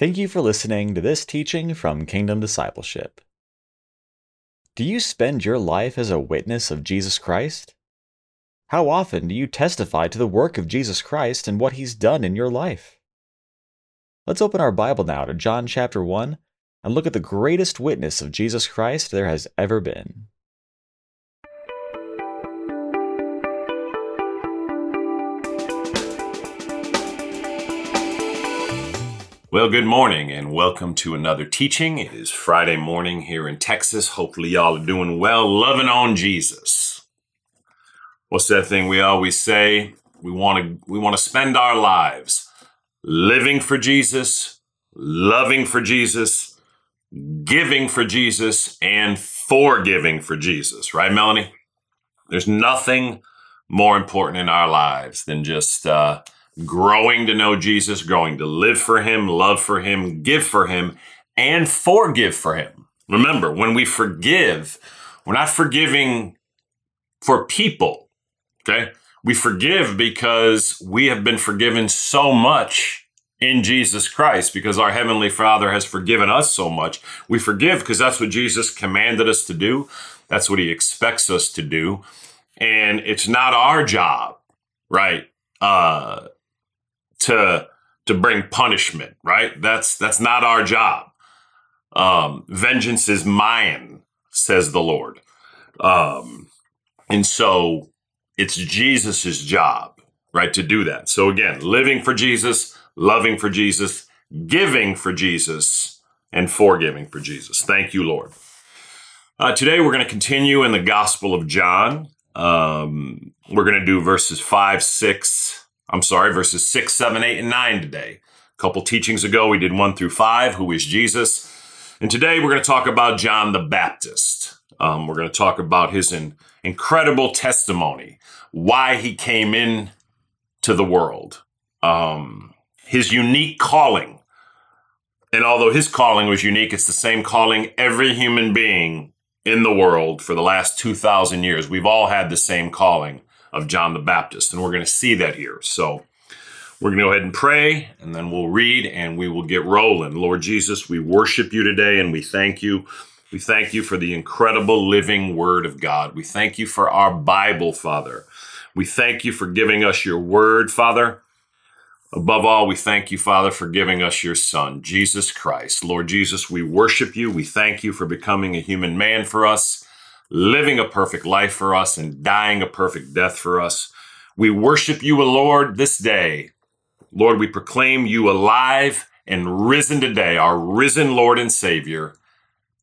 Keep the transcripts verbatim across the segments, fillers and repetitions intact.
Thank you for listening to this teaching from Kingdom Discipleship. Do you spend your life as a witness of Jesus Christ? How often do you testify to the work of Jesus Christ and what He's done in your life? Let's open our Bible now to John chapter one and look at the greatest witness of Jesus Christ there has ever been. Well, good morning and welcome to another teaching. It is Friday morning here in Texas. Hopefully y'all are doing well, loving on Jesus. What's that thing we always say? We want to we want to spend our lives living for Jesus, loving for Jesus, giving for Jesus, and forgiving for Jesus. Right, Melanie? There's nothing more important in our lives than just uh growing to know Jesus, growing to live for Him, love for Him, give for Him, and forgive for Him. Remember, when we forgive, we're not forgiving for people, okay? We forgive because we have been forgiven so much in Jesus Christ, because our Heavenly Father has forgiven us so much. We forgive because that's what Jesus commanded us to do. That's what He expects us to do. And it's not our job, right? Uh, to to bring punishment, right? That's that's not our job. Um, vengeance is mine, says the Lord. Um, and so it's Jesus's job, right, to do that. So again, living for Jesus, loving for Jesus, giving for Jesus, and forgiving for Jesus. Thank you, Lord. Uh, today we're going to continue in the Gospel of John. Um, we're going to do verses five, six, I'm sorry, verses six, seven, eight, and nine today. A couple teachings ago, we did one through five, who is Jesus? And today we're going to talk about John the Baptist. Um, we're going to talk about his in, incredible testimony, why he came in to the world, um, his unique calling. And although his calling was unique, it's the same calling every human being in the world for the last two thousand years. We've all had the same calling of John the Baptist, and we're going to see that here. So we're going to go ahead and pray, and then we'll read, and we will get rolling. Lord Jesus, we worship you today, and we thank you. We thank you for the incredible living Word of God. We thank you for our Bible, Father. We thank you for giving us your Word, Father. Above all, we thank you, Father, for giving us your Son, Jesus Christ. Lord Jesus, we worship you. We thank you for becoming a human man for us, living a perfect life for us, and dying a perfect death for us. We worship you, Lord, this day. Lord, we proclaim you alive and risen today, our risen Lord and Savior.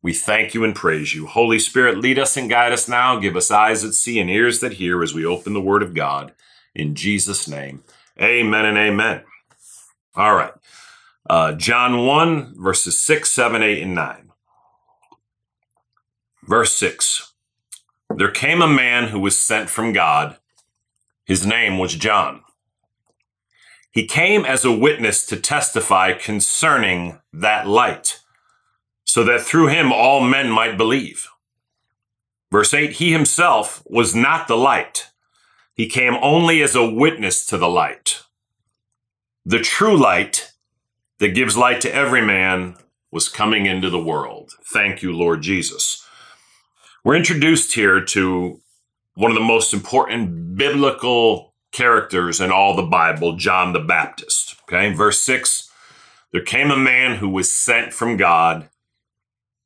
We thank you and praise you. Holy Spirit, lead us and guide us now. Give us eyes that see and ears that hear as we open the Word of God. In Jesus' name. Amen and amen. All right. Uh, John one, verses six, seven, eight, and nine. Verse six. There came a man who was sent from God. His name was John. He came as a witness to testify concerning that light, so that through him all men might believe. Verse eight. He himself was not the light. He came only as a witness to the light. The true light that gives light to every man was coming into the world. Thank you, Lord Jesus. We're introduced here to one of the most important biblical characters in all the Bible, John the Baptist. Okay, verse six, there came a man who was sent from God.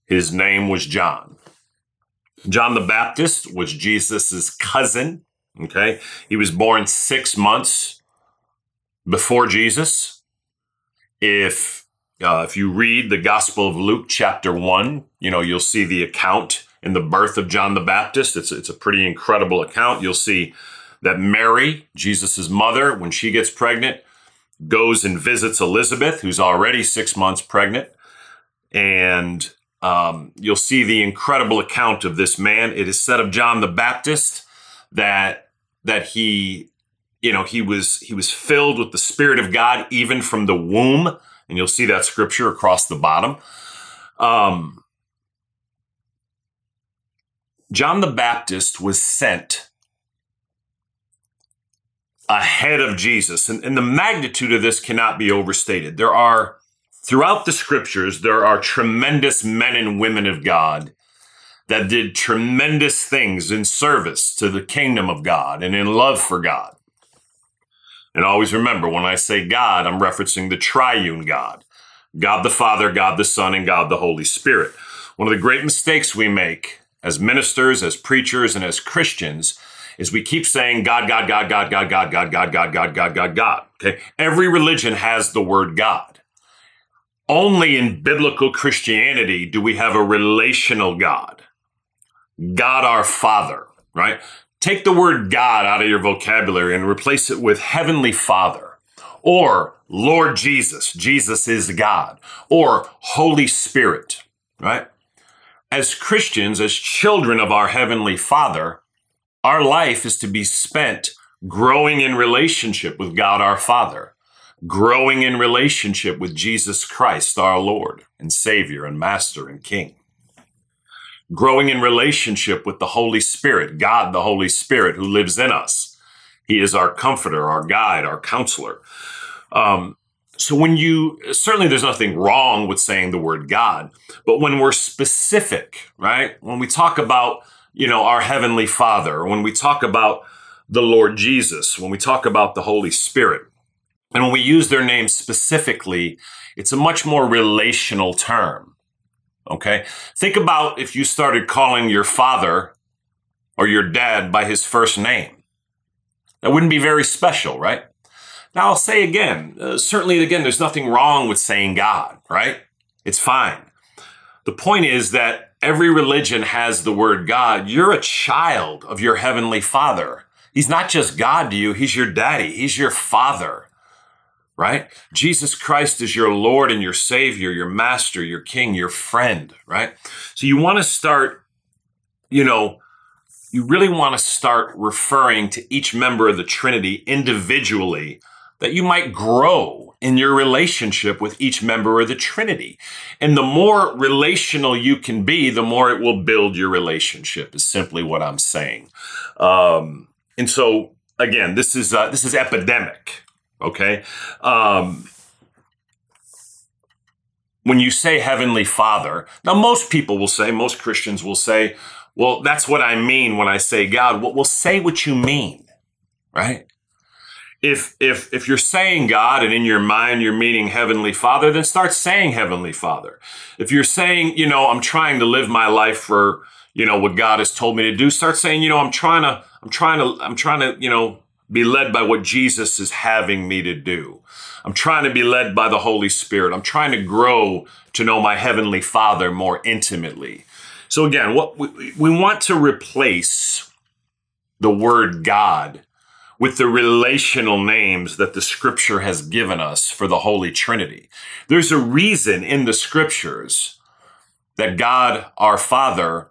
His name was John. John the Baptist was Jesus's cousin. Okay, he was born six months before Jesus. If uh, if you read the Gospel of Luke chapter one, you know, you'll see the account in the birth of John the Baptist. It's, it's a pretty incredible account. You'll see that Mary, Jesus's mother, when she gets pregnant, goes and visits Elizabeth, who's already six months pregnant. And um, you'll see the incredible account of this man. It is said of John the Baptist that that he, you know, he was he was filled with the Spirit of God even from the womb, and you'll see that scripture across the bottom. Um, John the Baptist was sent ahead of Jesus, and, and the magnitude of this cannot be overstated. There are Throughout the scriptures, there are tremendous men and women of God that did tremendous things in service to the kingdom of God and in love for God. And always remember, when I say God, I'm referencing the triune God, God the Father, God the Son, and God the Holy Spirit. One of the great mistakes we make as ministers, as preachers, and as Christians is we keep saying God, God, God, God, God, God, God, God, God, God, God, God, God. Okay? Every religion has the word God. Only in biblical Christianity do we have a relational God. God our Father, right? Take the word God out of your vocabulary and replace it with Heavenly Father or Lord Jesus. Jesus is God, or Holy Spirit, right? As Christians, as children of our Heavenly Father, our life is to be spent growing in relationship with God our Father, growing in relationship with Jesus Christ, our Lord and Savior and Master and King. Growing in relationship with the Holy Spirit, God, the Holy Spirit who lives in us. He is our comforter, our guide, our counselor. Um, so when you, certainly there's nothing wrong with saying the word God, but when we're specific, right? When we talk about, you know, our Heavenly Father, when we talk about the Lord Jesus, when we talk about the Holy Spirit, and when we use their name specifically, it's a much more relational term, okay? Think about if you started calling your father or your dad by his first name. That wouldn't be very special, right? Now, I'll say again, uh, certainly, again, there's nothing wrong with saying God, right? It's fine. The point is that every religion has the word God. You're a child of your Heavenly Father. He's not just God to you. He's your daddy. He's your father. Right? Jesus Christ is your Lord and your Savior, your Master, your King, your friend, right? So you want to start, you know, you really want to start referring to each member of the Trinity individually, that you might grow in your relationship with each member of the Trinity. And the more relational you can be, the more it will build your relationship, is simply what I'm saying. Um, and so, again, this is uh, this is epidemic. Okay. Um, when you say Heavenly Father, now most people will say, most Christians will say, well, that's what I mean when I say God. Well, well, say what you mean, right? If, if, if you're saying God and in your mind you're meaning Heavenly Father, then start saying Heavenly Father. If you're saying, you know, I'm trying to live my life for, you know, what God has told me to do, start saying, you know, I'm trying to, I'm trying to, I'm trying to, you know, be led by what Jesus is having me to do. I'm trying to be led by the Holy Spirit. I'm trying to grow to know my Heavenly Father more intimately. So again, what we, we want to replace the word God with the relational names that the Scripture has given us for the Holy Trinity. There's a reason in the Scriptures that God, our Father,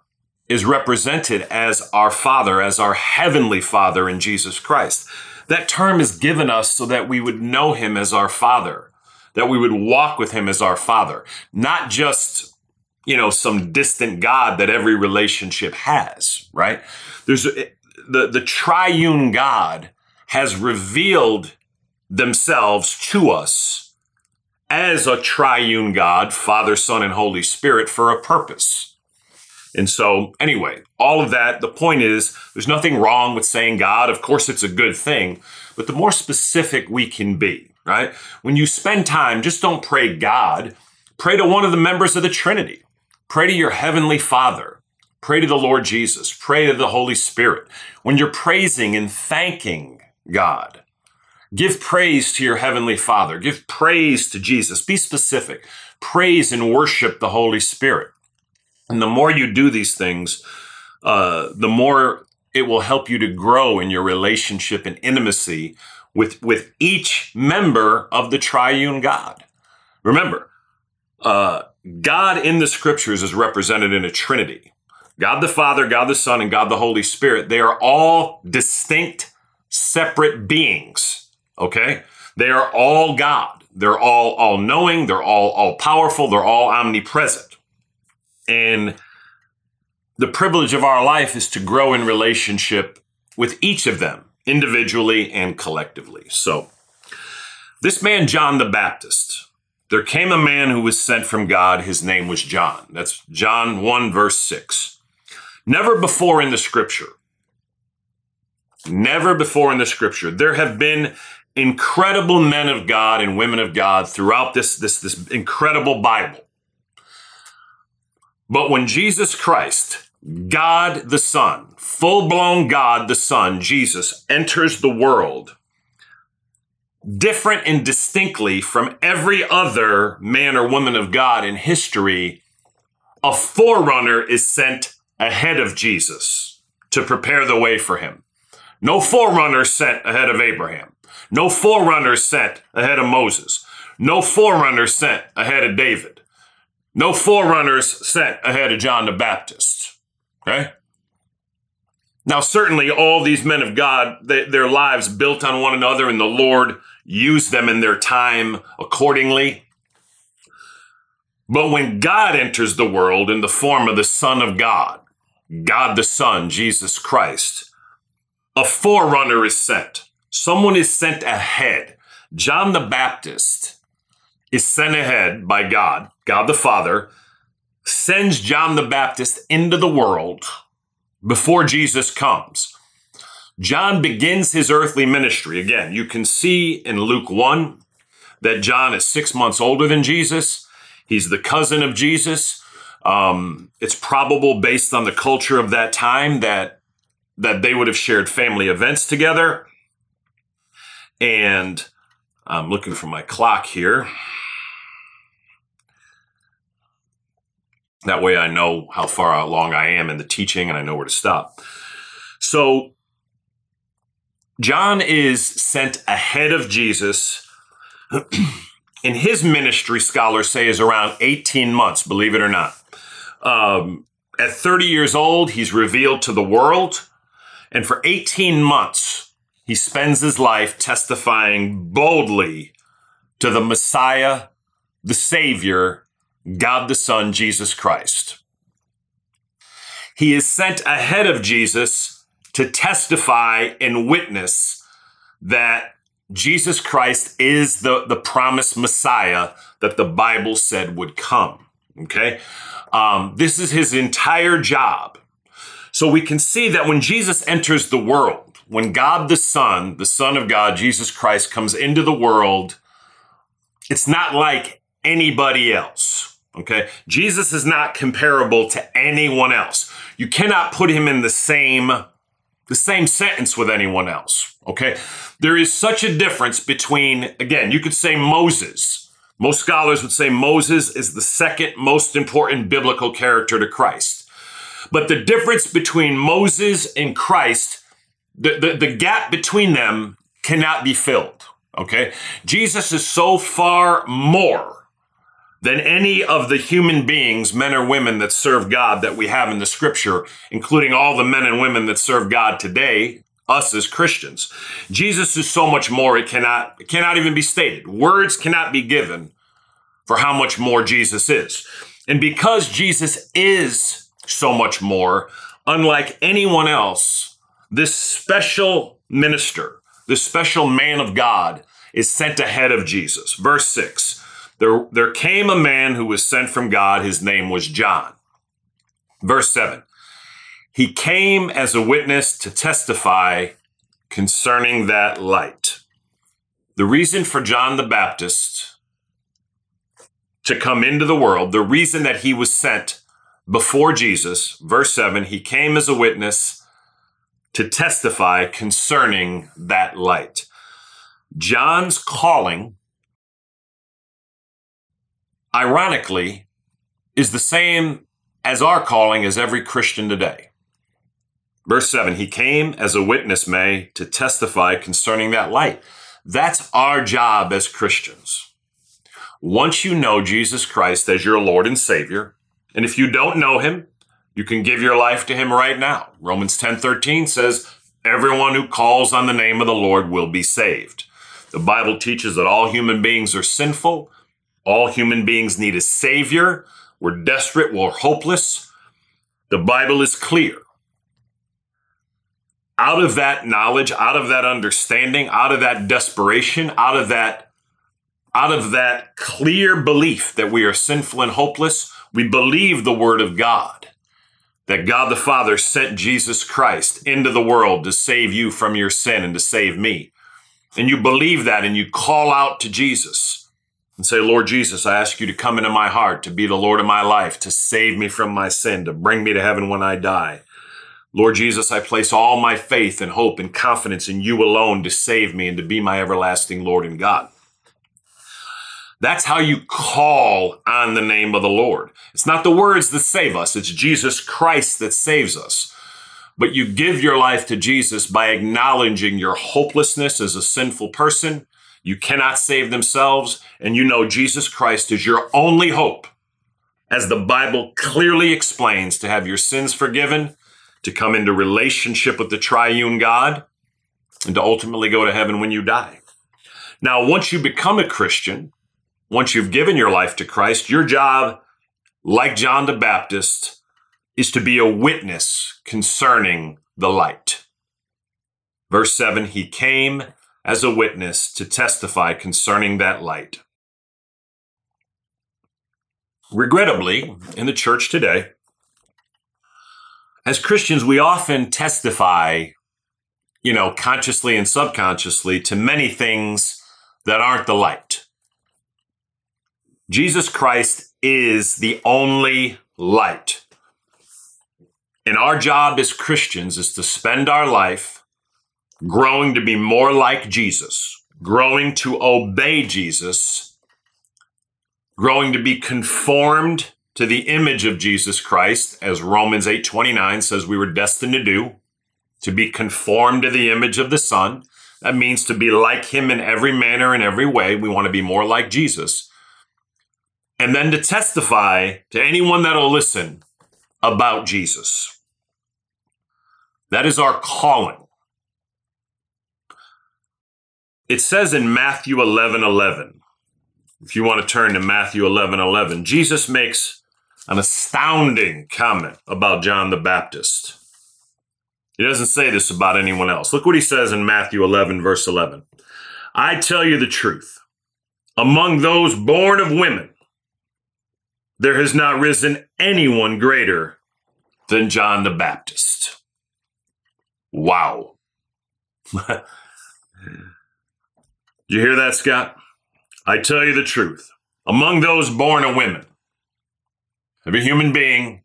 is represented as our Father, as our Heavenly Father in Jesus Christ. That term is given us so that we would know Him as our Father, that we would walk with Him as our Father, not just, you know, some distant God that every relationship has, right? There's the, the triune God has revealed themselves to us as a triune God, Father, Son, and Holy Spirit for a purpose. And so anyway, all of that, the point is there's nothing wrong with saying God. Of course, it's a good thing, but the more specific we can be, right? When you spend time, just don't pray God, pray to one of the members of the Trinity, pray to your Heavenly Father, pray to the Lord Jesus, pray to the Holy Spirit. When you're praising and thanking God, give praise to your Heavenly Father, give praise to Jesus, be specific, praise and worship the Holy Spirit. And the more you do these things, uh, the more it will help you to grow in your relationship and intimacy with, with each member of the triune God. Remember, uh, God in the Scriptures is represented in a Trinity. God the Father, God the Son, and God the Holy Spirit. They are all distinct, separate beings, okay? They are all God. They're all all-knowing. They're all all-powerful. They're all omnipresent. And the privilege of our life is to grow in relationship with each of them, individually and collectively. So this man, John the Baptist, There came a man who was sent from God. His name was John. That's John one, verse six. Never before in the scripture, never before in the scripture, there have been incredible men of God and women of God throughout this, this, this incredible Bible. But when Jesus Christ, God the Son, full-blown God the Son, Jesus, enters the world, different and distinctly from every other man or woman of God in history, a forerunner is sent ahead of Jesus to prepare the way for him. No forerunner sent ahead of Abraham. No forerunner sent ahead of Moses. No forerunner sent ahead of David. No forerunners sent ahead of John the Baptist. Okay? Now, certainly all these men of God, they, their lives built on one another, and the Lord used them in their time accordingly. But when God enters the world in the form of the Son of God, God the Son, Jesus Christ, a forerunner is sent. Someone is sent ahead. John the Baptist is sent ahead by God. God the Father sends John the Baptist into the world before Jesus comes. John begins his earthly ministry. Again, you can see in Luke one that John is six months older than Jesus. He's the cousin of Jesus. Um, it's probable, based on the culture of that time, that, that they would have shared family events together. And I'm looking for my clock here. That way I know how far along I am in the teaching and I know where to stop. So John is sent ahead of Jesus. In his ministry, scholars say, is around eighteen months, believe it or not. Um, at thirty years old, he's revealed to the world. And for eighteen months, he spends his life testifying boldly to the Messiah, the Savior, God the Son, Jesus Christ. He is sent ahead of Jesus to testify and witness that Jesus Christ is the, the promised Messiah that the Bible said would come, okay? Um, this is his entire job. So we can see that when Jesus enters the world, when God the Son, the Son of God, Jesus Christ, comes into the world, it's not like anybody else. Okay, Jesus is not comparable to anyone else. You cannot put him in the same, the same sentence with anyone else. Okay, there is such a difference between, again, you could say Moses. Most scholars would say Moses is the second most important biblical character to Christ. But the difference between Moses and Christ, the, the, the gap between them cannot be filled. Okay, Jesus is so far more than any of the human beings, men or women that serve God that we have in the scripture, including all the men and women that serve God today, us as Christians. Jesus is so much more, it cannot, it cannot even be stated. Words cannot be given for how much more Jesus is. And because Jesus is so much more, unlike anyone else, this special minister, this special man of God is sent ahead of Jesus. Verse six. There, there came a man who was sent from God. His name was John. Verse seven, he came as a witness to testify concerning that light. The reason for John the Baptist to come into the world, the reason that he was sent before Jesus, verse seven, he came as a witness to testify concerning that light. John's calling, ironically, is the same as our calling as every Christian today. Verse seven, he came as a witness may to testify concerning that light. That's our job as Christians. Once you know Jesus Christ as your Lord and Savior, and if you don't know him, you can give your life to him right now. Romans ten thirteen says, everyone who calls on the name of the Lord will be saved. The Bible teaches that all human beings are sinful. All human beings need a savior. We're desperate. We're hopeless. The Bible is clear. Out of that knowledge, out of that understanding, out of that desperation, out of that Out of that clear belief that we are sinful and hopeless, we believe the word of God, that God the Father sent Jesus Christ into the world to save you from your sin and to save me. And you believe that and you call out to Jesus and say, Lord Jesus, I ask you to come into my heart, to be the Lord of my life, to save me from my sin, to bring me to heaven when I die. Lord Jesus, I place all my faith and hope and confidence in you alone to save me and to be my everlasting Lord and God. That's how you call on the name of the Lord. It's not the words that save us. It's Jesus Christ that saves us. But you give your life to Jesus by acknowledging your hopelessness as a sinful person. You cannot save themselves. And you know Jesus Christ is your only hope, as the Bible clearly explains, to have your sins forgiven, to come into relationship with the triune God, and to ultimately go to heaven when you die. Now, once you become a Christian, once you've given your life to Christ, your job, like John the Baptist, is to be a witness concerning the light. Verse seven, he came as a witness to testify concerning that light. Regrettably, in the church today, as Christians, we often testify, you know, consciously and subconsciously to many things that aren't the light. Jesus Christ is the only light. And our job as Christians is to spend our life growing to be more like Jesus, growing to obey Jesus, growing to be conformed to the image of Jesus Christ, as Romans eight twenty-nine says we were destined to do, to be conformed to the image of the Son. That means to be like him in every manner and every way. We want to be more like Jesus. And then to testify to anyone that'll listen about Jesus. That is our calling. It says in Matthew eleven eleven, if you want to turn to Matthew eleven eleven, Jesus makes an astounding comment about John the Baptist. He doesn't say this about anyone else. Look what he says in Matthew eleven, verse eleven. I tell you the truth, among those born of women, there has not risen anyone greater than John the Baptist. Wow. Did you hear that, Scott? I tell you the truth. Among those born of women, every human being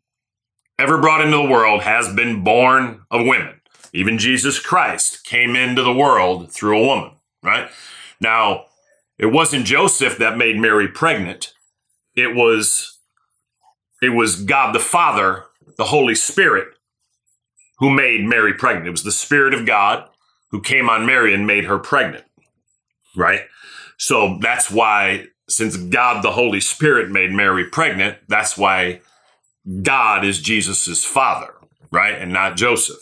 ever brought into the world has been born of women. Even Jesus Christ came into the world through a woman, right? Now, it wasn't Joseph that made Mary pregnant. It was... It was God the Father, the Holy Spirit, who made Mary pregnant. It was the Spirit of God who came on Mary and made her pregnant, right? So that's why, since God the Holy Spirit made Mary pregnant, that's why God is Jesus's father, right? And not Joseph.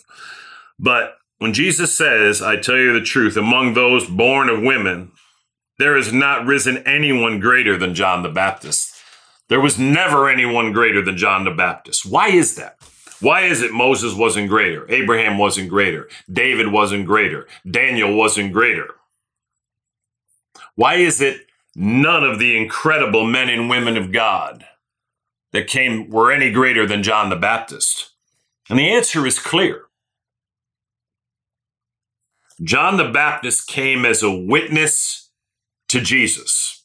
But when Jesus says, I tell you the truth, among those born of women, there has not risen anyone greater than John the Baptist. There was never anyone greater than John the Baptist. Why is that? Why is it Moses wasn't greater? Abraham wasn't greater. David wasn't greater. Daniel wasn't greater. Why is it none of the incredible men and women of God that came were any greater than John the Baptist? And the answer is clear. John the Baptist came as a witness to Jesus,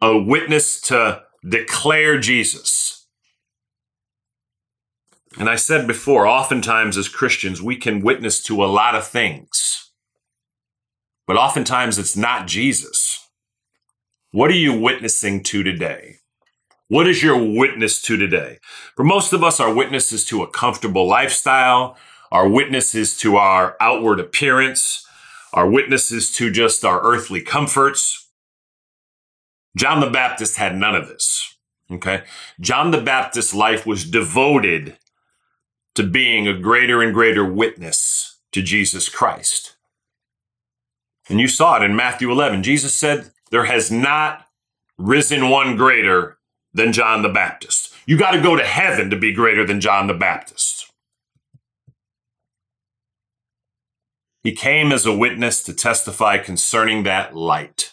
a witness to declare Jesus. And I said before, oftentimes as Christians, we can witness to a lot of things, but oftentimes it's not Jesus. What are you witnessing to today? What is your witness to today? For most of us, our witness is to a comfortable lifestyle. Our witness is to our outward appearance. Our witness is to just our earthly comforts. John the Baptist had none of this, okay? John the Baptist's life was devoted to being a greater and greater witness to Jesus Christ. And you saw it in Matthew eleven. Jesus said, there has not risen one greater than John the Baptist. You got to go to heaven to be greater than John the Baptist. He came as a witness to testify concerning that light.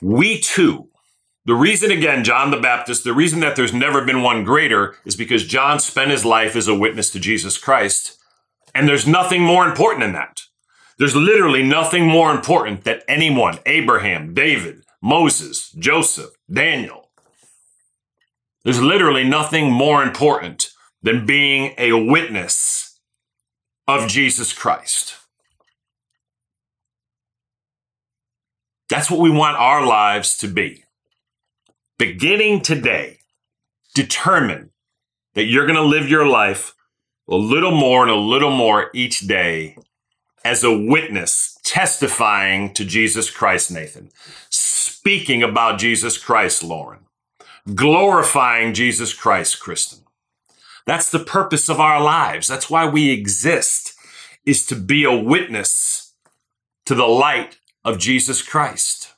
We too. The reason, again, John the Baptist, the reason that there's never been one greater is because John spent his life as a witness to Jesus Christ. And there's nothing more important than that. There's literally nothing more important that anyone, Abraham, David, Moses, Joseph, Daniel. There's literally nothing more important than being a witness of Jesus Christ. That's what we want our lives to be. Beginning today, determine that you're going to live your life a little more and a little more each day as a witness, testifying to Jesus Christ, Nathan, speaking about Jesus Christ, Lauren, glorifying Jesus Christ, Kristen. That's the purpose of our lives. That's why we exist, is to be a witness to the light of Jesus Christ.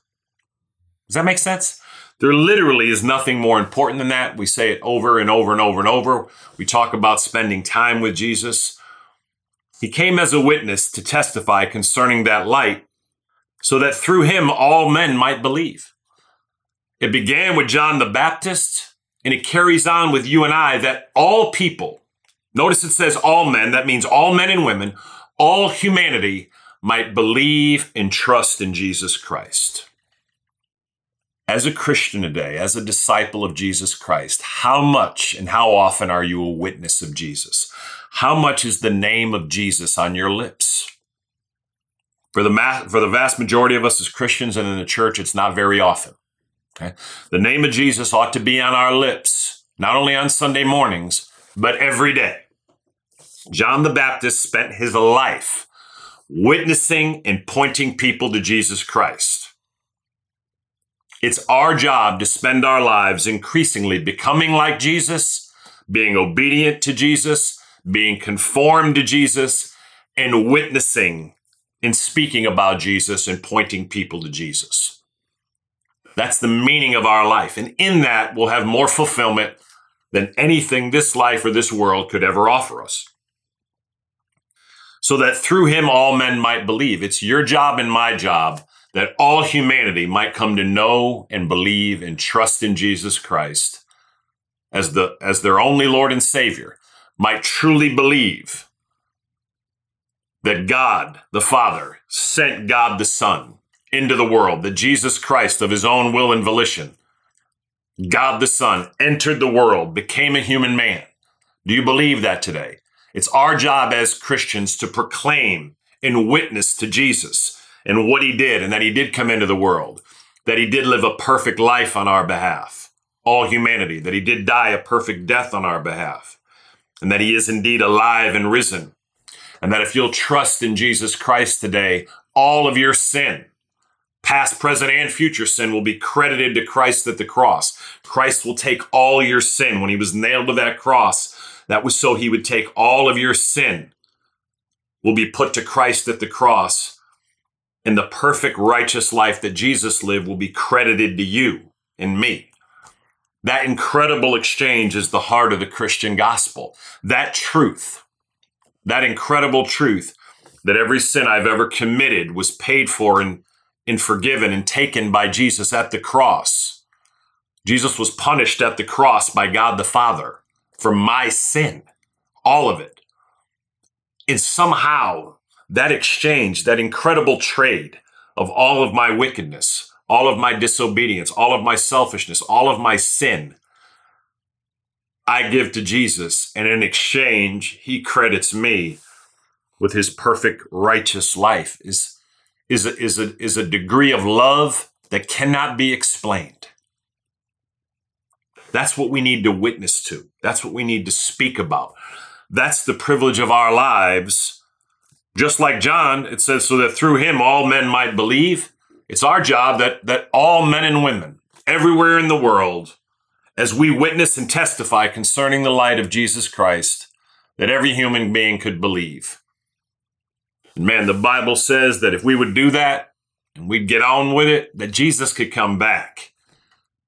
Does that make sense? There literally is nothing more important than that. We say it over and over and over and over. We talk about spending time with Jesus. He came as a witness to testify concerning that light so that through him all men might believe. It began with John the Baptist, and it carries on with you and I, that all people, notice it says all men, that means all men and women, all humanity might believe and trust in Jesus Christ. As a Christian today, as a disciple of Jesus Christ, how much and how often are you a witness of Jesus? How much is the name of Jesus on your lips? For the, ma- for the vast majority of us as Christians and in the church, it's not very often. Okay? The name of Jesus ought to be on our lips, not only on Sunday mornings, but every day. John the Baptist spent his life witnessing and pointing people to Jesus Christ. It's our job to spend our lives increasingly becoming like Jesus, being obedient to Jesus, being conformed to Jesus, and witnessing and speaking about Jesus and pointing people to Jesus. That's the meaning of our life. And in that, we'll have more fulfillment than anything this life or this world could ever offer us. So that through him, all men might believe. It's your job and my job that all humanity might come to know and believe and trust in Jesus Christ as the as their only Lord and Savior, might truly believe that God the Father sent God the Son into the world, that Jesus Christ of his own will and volition, God the Son, entered the world, became a human man. Do you believe that today? It's our job as Christians to proclaim and witness to Jesus and what he did, and that he did come into the world, that he did live a perfect life on our behalf, all humanity, that he did die a perfect death on our behalf, and that he is indeed alive and risen, and that if you'll trust in Jesus Christ today, all of your sin, past, present, and future sin, will be credited to Christ at the cross. Christ will take all your sin. When he was nailed to that cross, that was so he would take all of your sin, will be put to Christ at the cross, and the perfect righteous life that Jesus lived will be credited to you and me. That incredible exchange is the heart of the Christian gospel. That truth, that incredible truth that every sin I've ever committed was paid for and, and forgiven and taken by Jesus at the cross. Jesus was punished at the cross by God the Father for my sin, all of it. And somehow, that exchange, that incredible trade of all of my wickedness, all of my disobedience, all of my selfishness, all of my sin, I give to Jesus. And in exchange, he credits me with his perfect righteous life is, is, a, is, a, is a degree of love that cannot be explained. That's what we need to witness to. That's what we need to speak about. That's the privilege of our lives. Just like John, it says, so that through him all men might believe. It's our job that, that all men and women everywhere in the world, as we witness and testify concerning the light of Jesus Christ, that every human being could believe. And man, the Bible says that if we would do that and we'd get on with it, that Jesus could come back.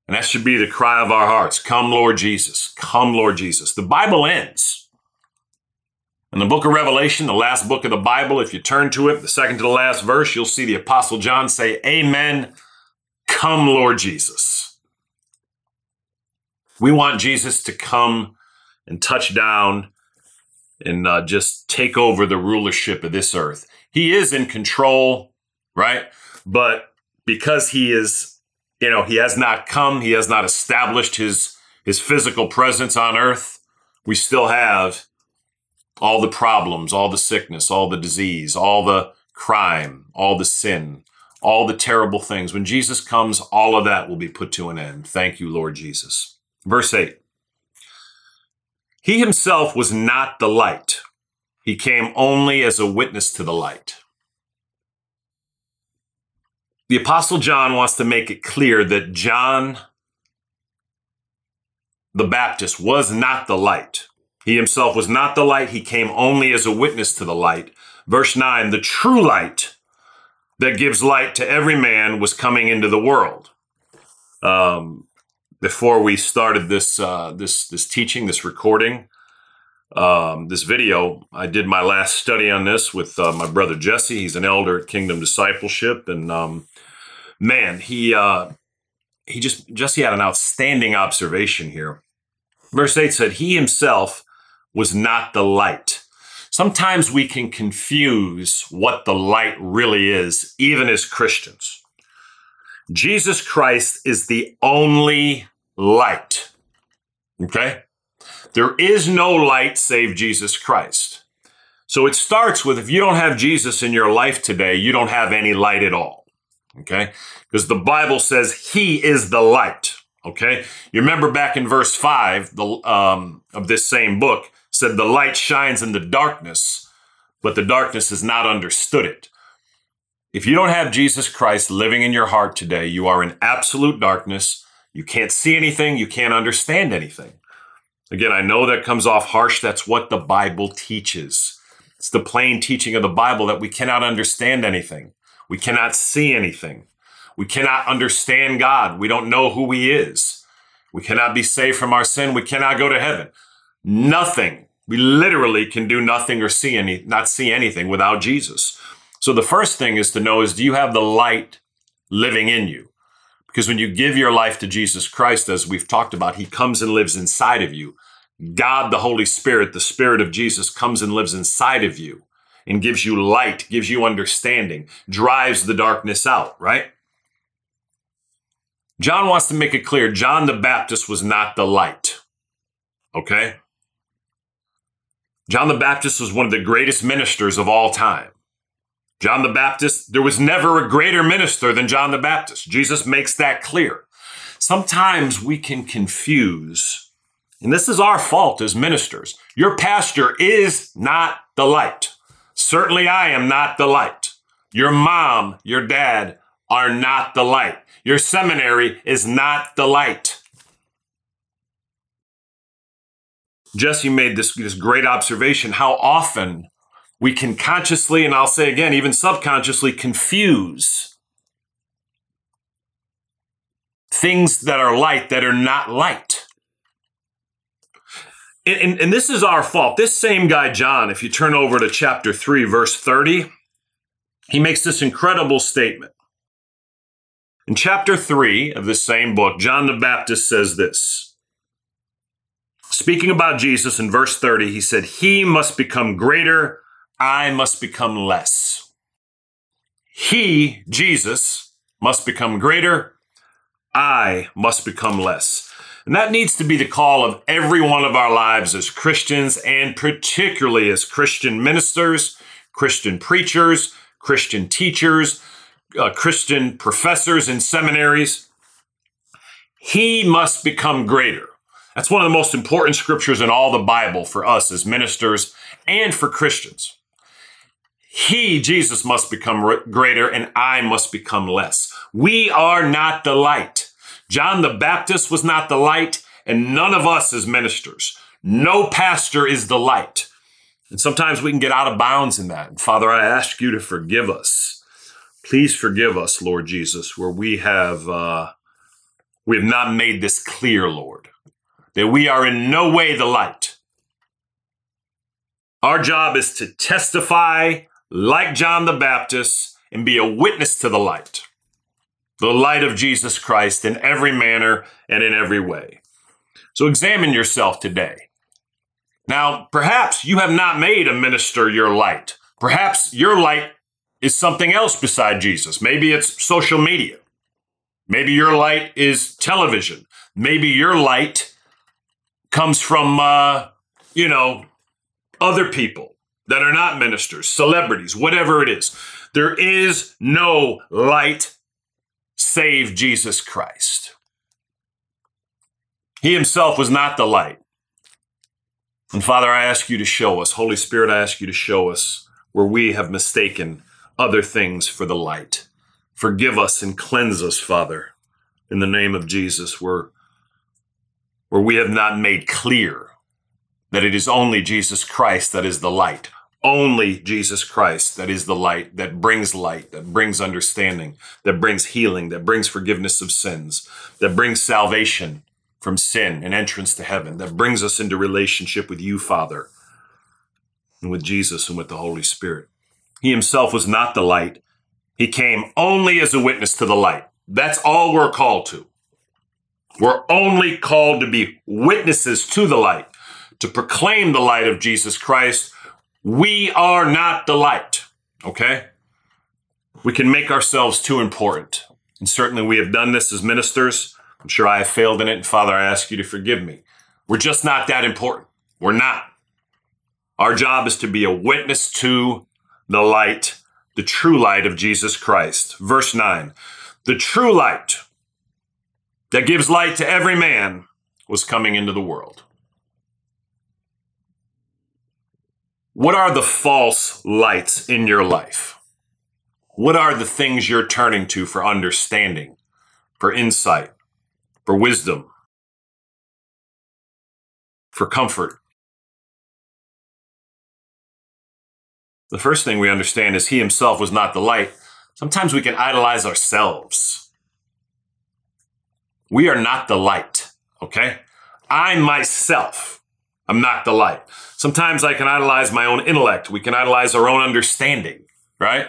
And that should be the cry of our hearts. Come, Lord Jesus. Come, Lord Jesus. The Bible ends. In the book of Revelation, the last book of the Bible, if you turn to it, the second to the last verse, you'll see the Apostle John say, Amen, come. Come, Lord Jesus. We want Jesus to come and touch down and uh, just take over the rulership of this earth. He is in control, right? But because he is, you know, he has not come, he has not established his, his physical presence on earth, we still have all the problems, all the sickness, all the disease, all the crime, all the sin, all the terrible things. When Jesus comes, all of that will be put to an end. Thank you, Lord Jesus. Verse eight. He himself was not the light. He came only as a witness to the light. The Apostle John wants to make it clear that John the Baptist was not the light. He himself was not the light. He came only as a witness to the light. Verse nine, the true light that gives light to every man was coming into the world. Um, Before we started this uh, this this teaching, this recording, um, this video, I did my last study on this with uh, my brother Jesse. He's an elder at Kingdom Discipleship, and um, man, he uh, he just Jesse had an outstanding observation here. Verse eight said, "He himself was not the light." Sometimes we can confuse what the light really is, even as Christians. Jesus Christ is the only light, okay? There is no light save Jesus Christ. So it starts with, if you don't have Jesus in your life today, you don't have any light at all, okay? Because the Bible says he is the light, okay? You remember back in verse five the, um, of this same book, said the light shines in the darkness, but the darkness has not understood it. If you don't have Jesus Christ living in your heart today, you are in absolute darkness. You can't see anything. You can't understand anything. Again, I know that comes off harsh. That's what the Bible teaches. It's the plain teaching of the Bible that we cannot understand anything. We cannot see anything. We cannot understand God. We don't know who he is. We cannot be saved from our sin. We cannot go to heaven. Nothing. We literally can do nothing or see any, not see anything without Jesus. So the first thing is to know is, do you have the light living in you? Because when you give your life to Jesus Christ, as we've talked about, he comes and lives inside of you. God, the Holy Spirit, the Spirit of Jesus comes and lives inside of you and gives you light, gives you understanding, drives the darkness out, right? John wants to make it clear, John the Baptist was not the light, okay? John the Baptist was one of the greatest ministers of all time. John the Baptist, there was never a greater minister than John the Baptist. Jesus makes that clear. Sometimes we can confuse, and this is our fault as ministers. Your pastor is not the light. Certainly I am not the light. Your mom, your dad are not the light. Your seminary is not the light. Jesse made this, this great observation, how often we can consciously, and I'll say again, even subconsciously, confuse things that are light that are not light. And, and, and this is our fault. This same guy, John, if you turn over to chapter three, verse thirty, he makes this incredible statement. In chapter three of this same book, John the Baptist says this. Speaking about Jesus in verse thirty, he said, "He must become greater, I must become less." He, Jesus, must become greater. I must become less. And that needs to be the call of every one of our lives as Christians, and particularly as Christian ministers, Christian preachers, Christian teachers, uh, Christian professors in seminaries. He must become greater. That's one of the most important scriptures in all the Bible for us as ministers and for Christians. He, Jesus, must become greater and I must become less. We are not the light. John the Baptist was not the light, and none of us as ministers. No pastor is the light. And sometimes we can get out of bounds in that. And Father, I ask you to forgive us. Please forgive us, Lord Jesus, where we have, uh, we have not made this clear, Lord, that we are in no way the light. Our job is to testify like John the Baptist and be a witness to the light. the light of Jesus Christ in every manner and in every way. So examine yourself today. Now, perhaps you have not made a minister your light. Perhaps your light is something else beside Jesus. Maybe it's social media. Maybe your light is television. Maybe your light comes from, uh, you know, other people that are not ministers, celebrities, whatever it is. There is no light save Jesus Christ. He himself was not the light. And Father, I ask you to show us, Holy Spirit, I ask you to show us where we have mistaken other things for the light. Forgive us and cleanse us, Father, in the name of Jesus, where, where we have not made clear that it is only Jesus Christ that is the light. Only Jesus Christ that is the light, that brings light, that brings understanding, that brings healing, that brings forgiveness of sins, that brings salvation from sin and entrance to heaven, that brings us into relationship with you, Father, and with Jesus and with the Holy Spirit. He himself was not the light. He came only as a witness to the light. That's all we're called to. We're only called to be witnesses to the light, to proclaim the light of Jesus Christ. We are not the light, okay? We can make ourselves too important. And certainly we have done this as ministers. I'm sure I have failed in it. And Father, I ask you to forgive me. We're just not that important. We're not. Our job is to be a witness to the light, the true light of Jesus Christ. Verse nine, the true light that gives light to every man was coming into the world. What are the false lights in your life? What are the things you're turning to for understanding, for insight, for wisdom, for comfort? The first thing we understand is he himself was not the light. Sometimes we can idolize ourselves. We are not the light, okay? I myself am not the light. Sometimes I can idolize my own intellect. We can idolize our own understanding, right?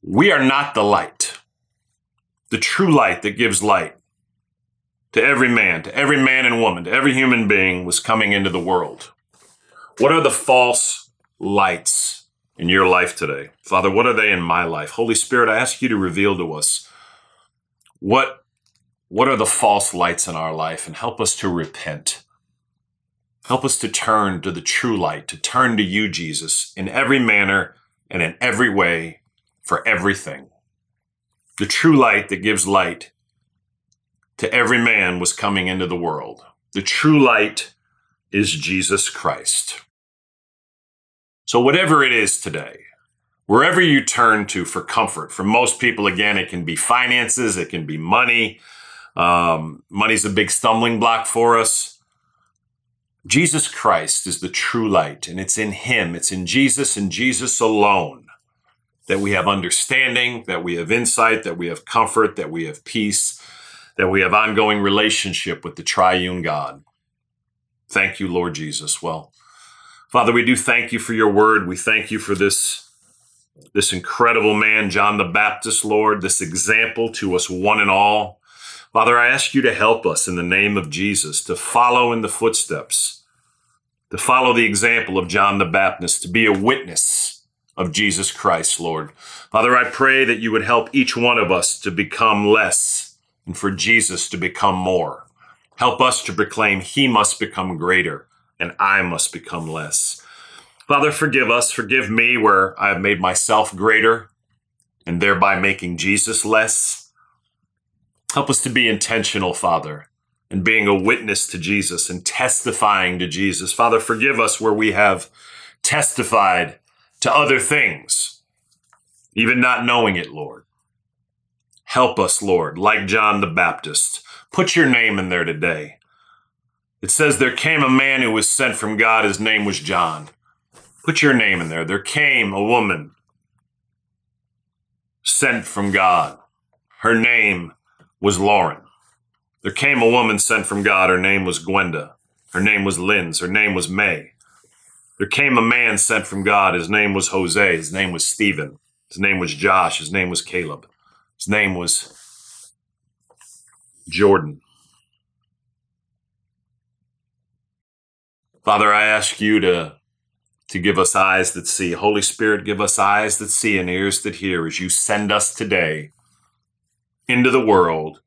We are not the light. The true light that gives light to every man, to every man and woman, to every human being was coming into the world. What are the false lights in your life today? Father, what are they in my life? Holy Spirit, I ask you to reveal to us what, what are the false lights in our life, and help us to repent. Help us to turn to the true light, to turn to you, Jesus, in every manner and in every way for everything. The true light that gives light to every man was coming into the world. The true light is Jesus Christ. So whatever it is today, wherever you turn to for comfort, for most people, again, it can be finances, it can be money. Um, money's a big stumbling block for us. Jesus Christ is the true light, and it's in him, it's in Jesus and Jesus alone that we have understanding, that we have insight, that we have comfort, that we have peace, that we have ongoing relationship with the triune God. Thank you, Lord Jesus. Well, Father, we do thank you for your word. We thank you for this, this incredible man, John the Baptist, Lord, this example to us one and all. Father, I ask you to help us in the name of Jesus to follow in the footsteps, to follow the example of John the Baptist, to be a witness of Jesus Christ, Lord. Father, I pray that you would help each one of us to become less and for Jesus to become more. Help us to proclaim he must become greater and I must become less. Father, forgive us. Forgive me where I have made myself greater and thereby making Jesus less. Help us to be intentional, Father, and being a witness to Jesus and testifying to Jesus. Father, forgive us where we have testified to other things, even not knowing it, Lord. Help us, Lord, like John the Baptist. Put your name in there today. It says there came a man who was sent from God. His name was John. Put your name in there. There came a woman sent from God. Her name was Lauren. There came a woman sent from God. Her name was Gwenda. Her name was Linz. Her name was May. There came a man sent from God. His name was Jose. His name was Stephen. His name was Josh. His name was Caleb. His name was Jordan. Father, I ask you to, to give us eyes that see. Holy Spirit, give us eyes that see and ears that hear as you send us today into the world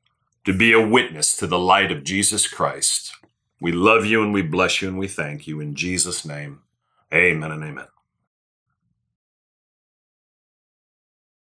to be a witness to the light of Jesus Christ. We love you and we bless you and we thank you in Jesus' name. Amen and amen.